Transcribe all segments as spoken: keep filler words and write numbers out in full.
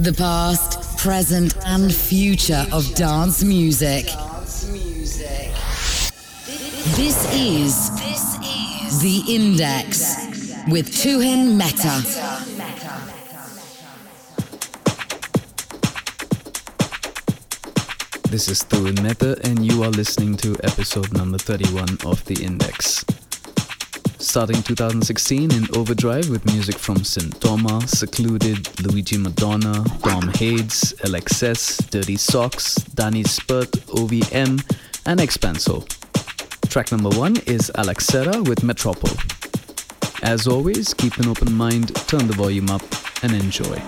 The past, present, and future of dance music. This is The Index with Tuhin Mehta. This is Tuhin Mehta and you are listening to episode number thirty-one of The Index. Starting two thousand sixteen in overdrive with music from Sintoma, Secluded, Luigi Madonna, Tom Hades, L X S, Dirty Socks, Danny Spurt, O V M and Expanso. Track number one is Alexera with Metropole. As always, keep an open mind, turn the volume up and enjoy.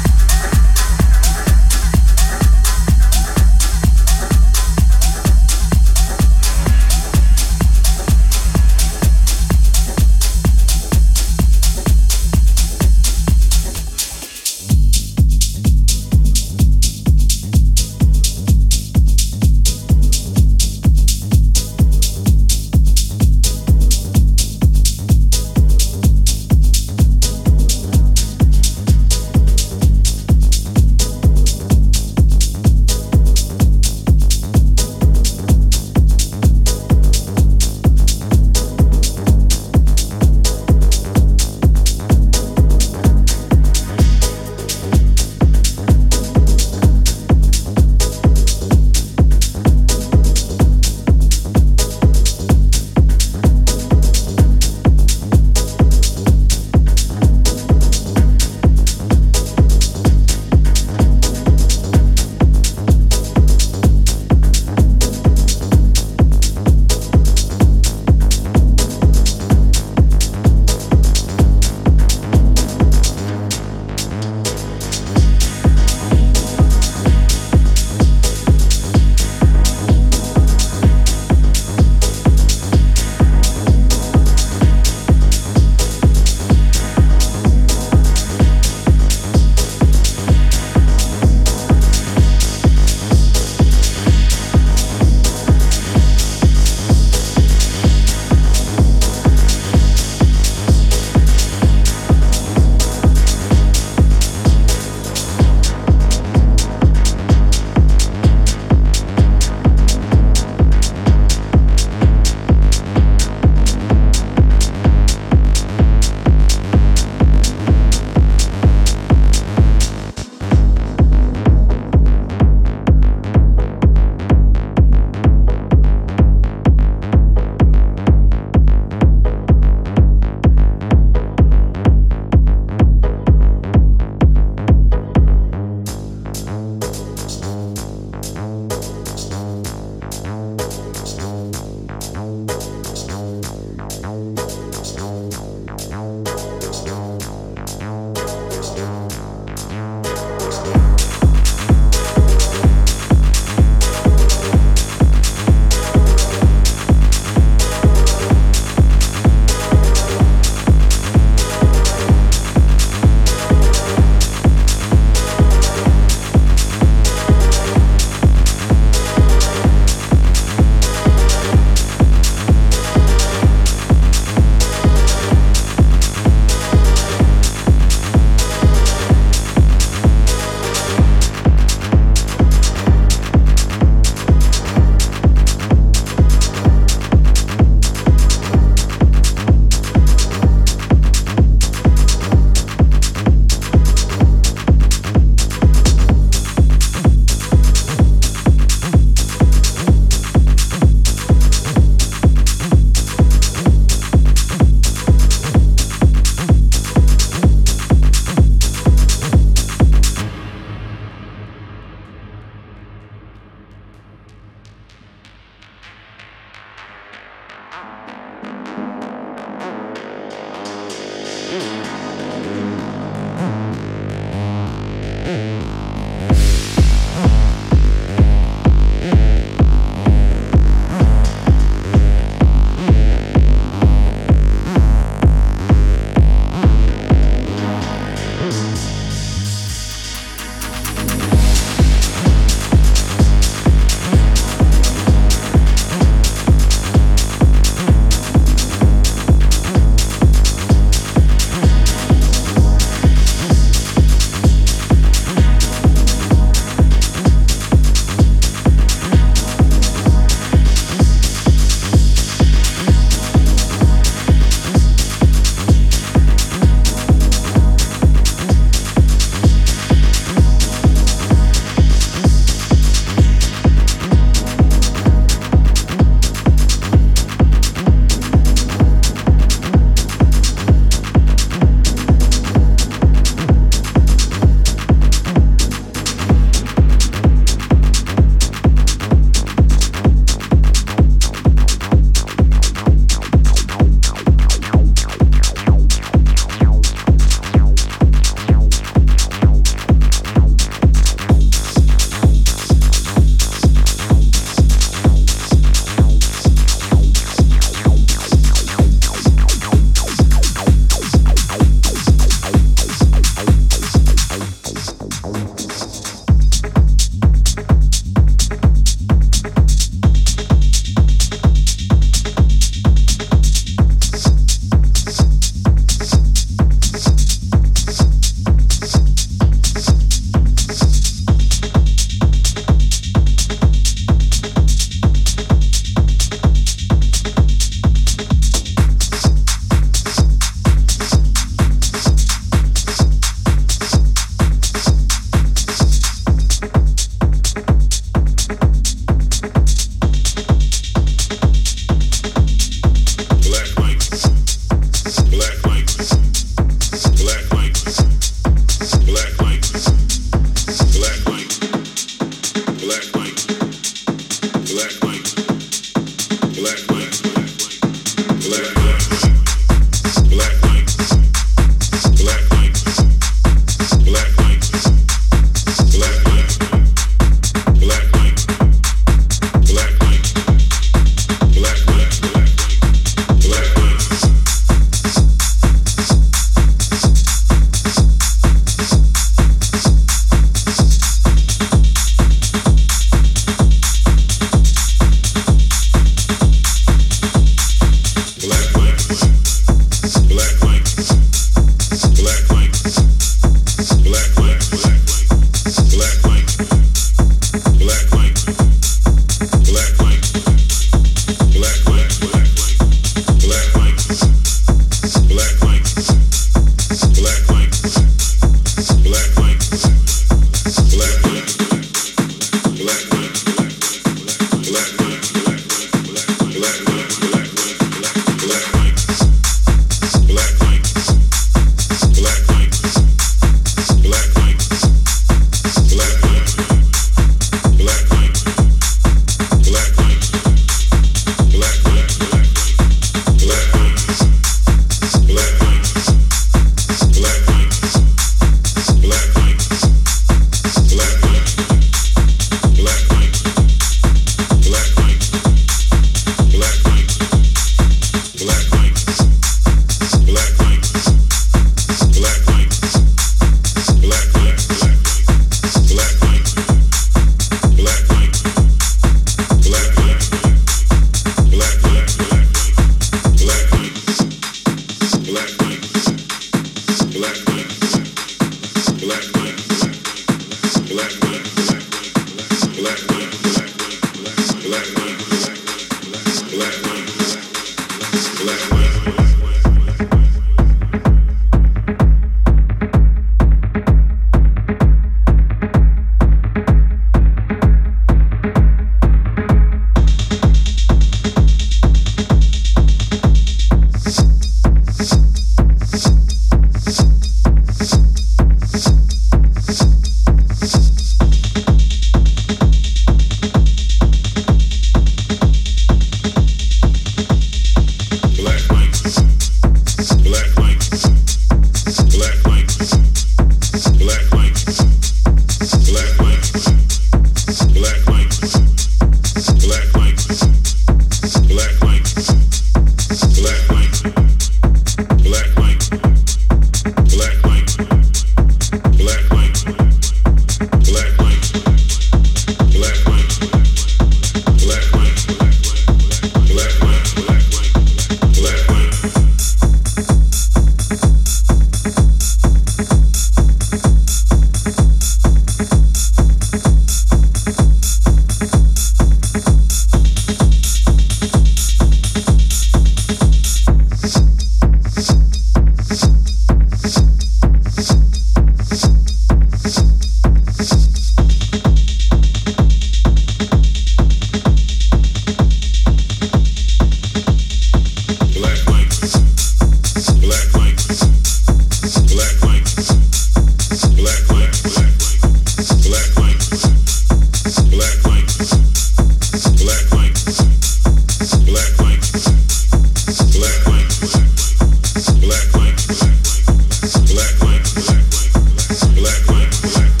We'll be right back.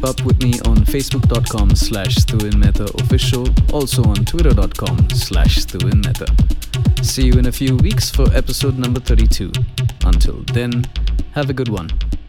keep up with me on facebook.com slash Tuhin Mehta official, also on twitter.com slash Tuhin Mehta. See you in a few weeks for episode number thirty-two. Until then, have a good one.